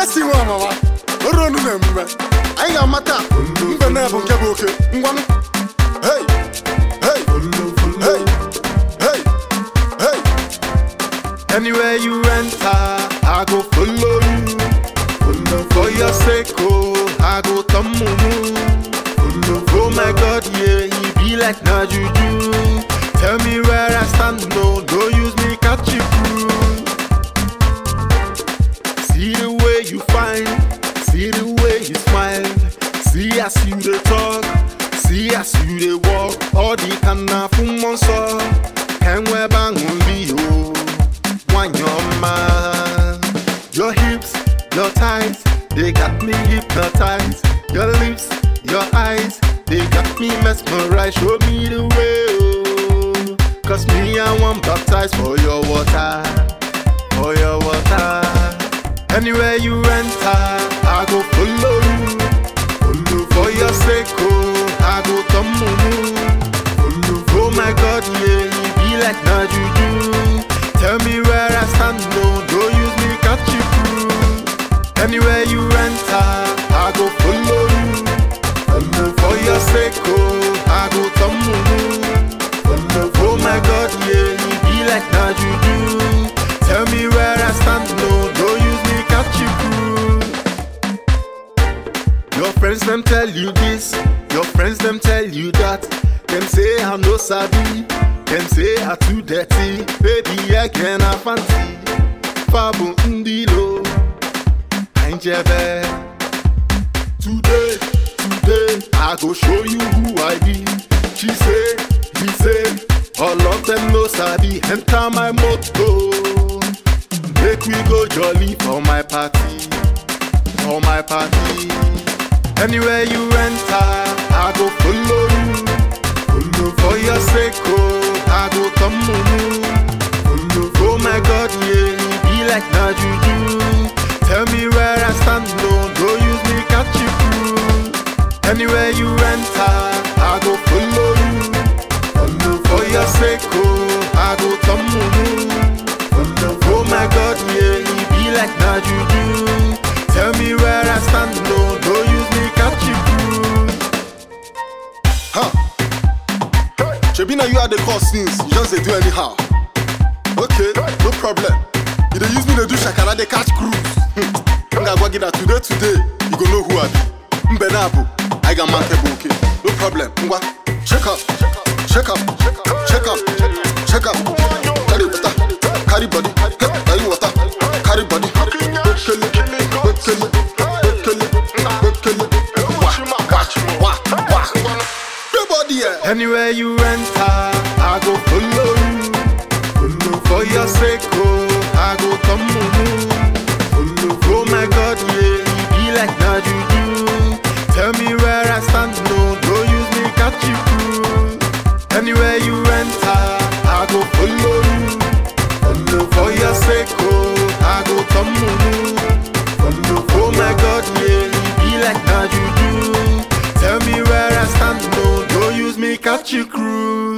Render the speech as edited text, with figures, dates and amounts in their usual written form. Kesi mama, ronu nembe. Ainga mata, mbene bunge boke. Ngwanu, hey, hey, hey, hey, hey. Anywhere you enter, I go follow you. For your sake, oh, I go tamumu. Oh my God, yeah, he be like Najuju. Tell me where I stand, no, don't use me, catch you through. See the way you find, see the way you smile, see as you they talk, see as you they walk. All the canna from one saw, and we bang on Leo. One your man, your hips, your thighs, they got me hypnotized. Your lips, your eyes, they got me mesmerized. Show me the way, oh, 'cause me I want baptized for your water, for your water. Anywhere you enter, I go follow you. For your sake, oh, I go tamumu. Oh my God, yeah, he be like Najuju. Tell me where I stand, no, don't use me, catch you through. Anywhere you enter, I go follow you. For your sake, oh, I go tamumu. Oh my God, yeah, he be like Najuju. Tell me where I stand, no, don't use me, catch you through. Your friends them tell you this, your friends them tell you that. Them say I'm no savvy, them say I'm too dirty. Baby I can I fancy, Fabu Ndilo, Angebe. Today, today, I go show you who I be. She say, he say, all of them no savvy. Enter my motto. Make we go jolly for my party, for my party. Anywhere you enter, I go follow you. For your sake, oh, I go tamumu. Oh my God, yeah, he be like Najuju. Tell me where I stand, no, don't use me, catch you through. Anywhere you enter, I go follow you. For your sake, oh, I go tamumu. Oh my God, yeah, he be like Najuju. Tell me where I stand, no, don't use me, catch you through. Huh? Hey. Shebina, you are the cause since, you just they do anyhow. Okay, hey. No problem. You they use me to do shakara, they catch crews. Nga gwagina today, today, you go know who I be. Mbenabu, I got man kebo, okay. No problem, mwa. Check up, check up, check up, check up. Daddy, better. Carry body, carry water, carry body. Don't kill it, don't kill it, don't kill it, don't kill it. Watch, watch, watch, watch. Everybody, yeah. Anywhere you enter, I go follow you. For your sake, oh, I go tamumu. Oh my God, yeah, he be like Najuju. Tell me where I stand, no, don't use me, catch you through. Anywhere you enter, I go follow you. For your sake, oh, I go tamumu. Oh my God, yeah, he be like Najuju. Tell me where I stand, no, don't use me, catch you crew.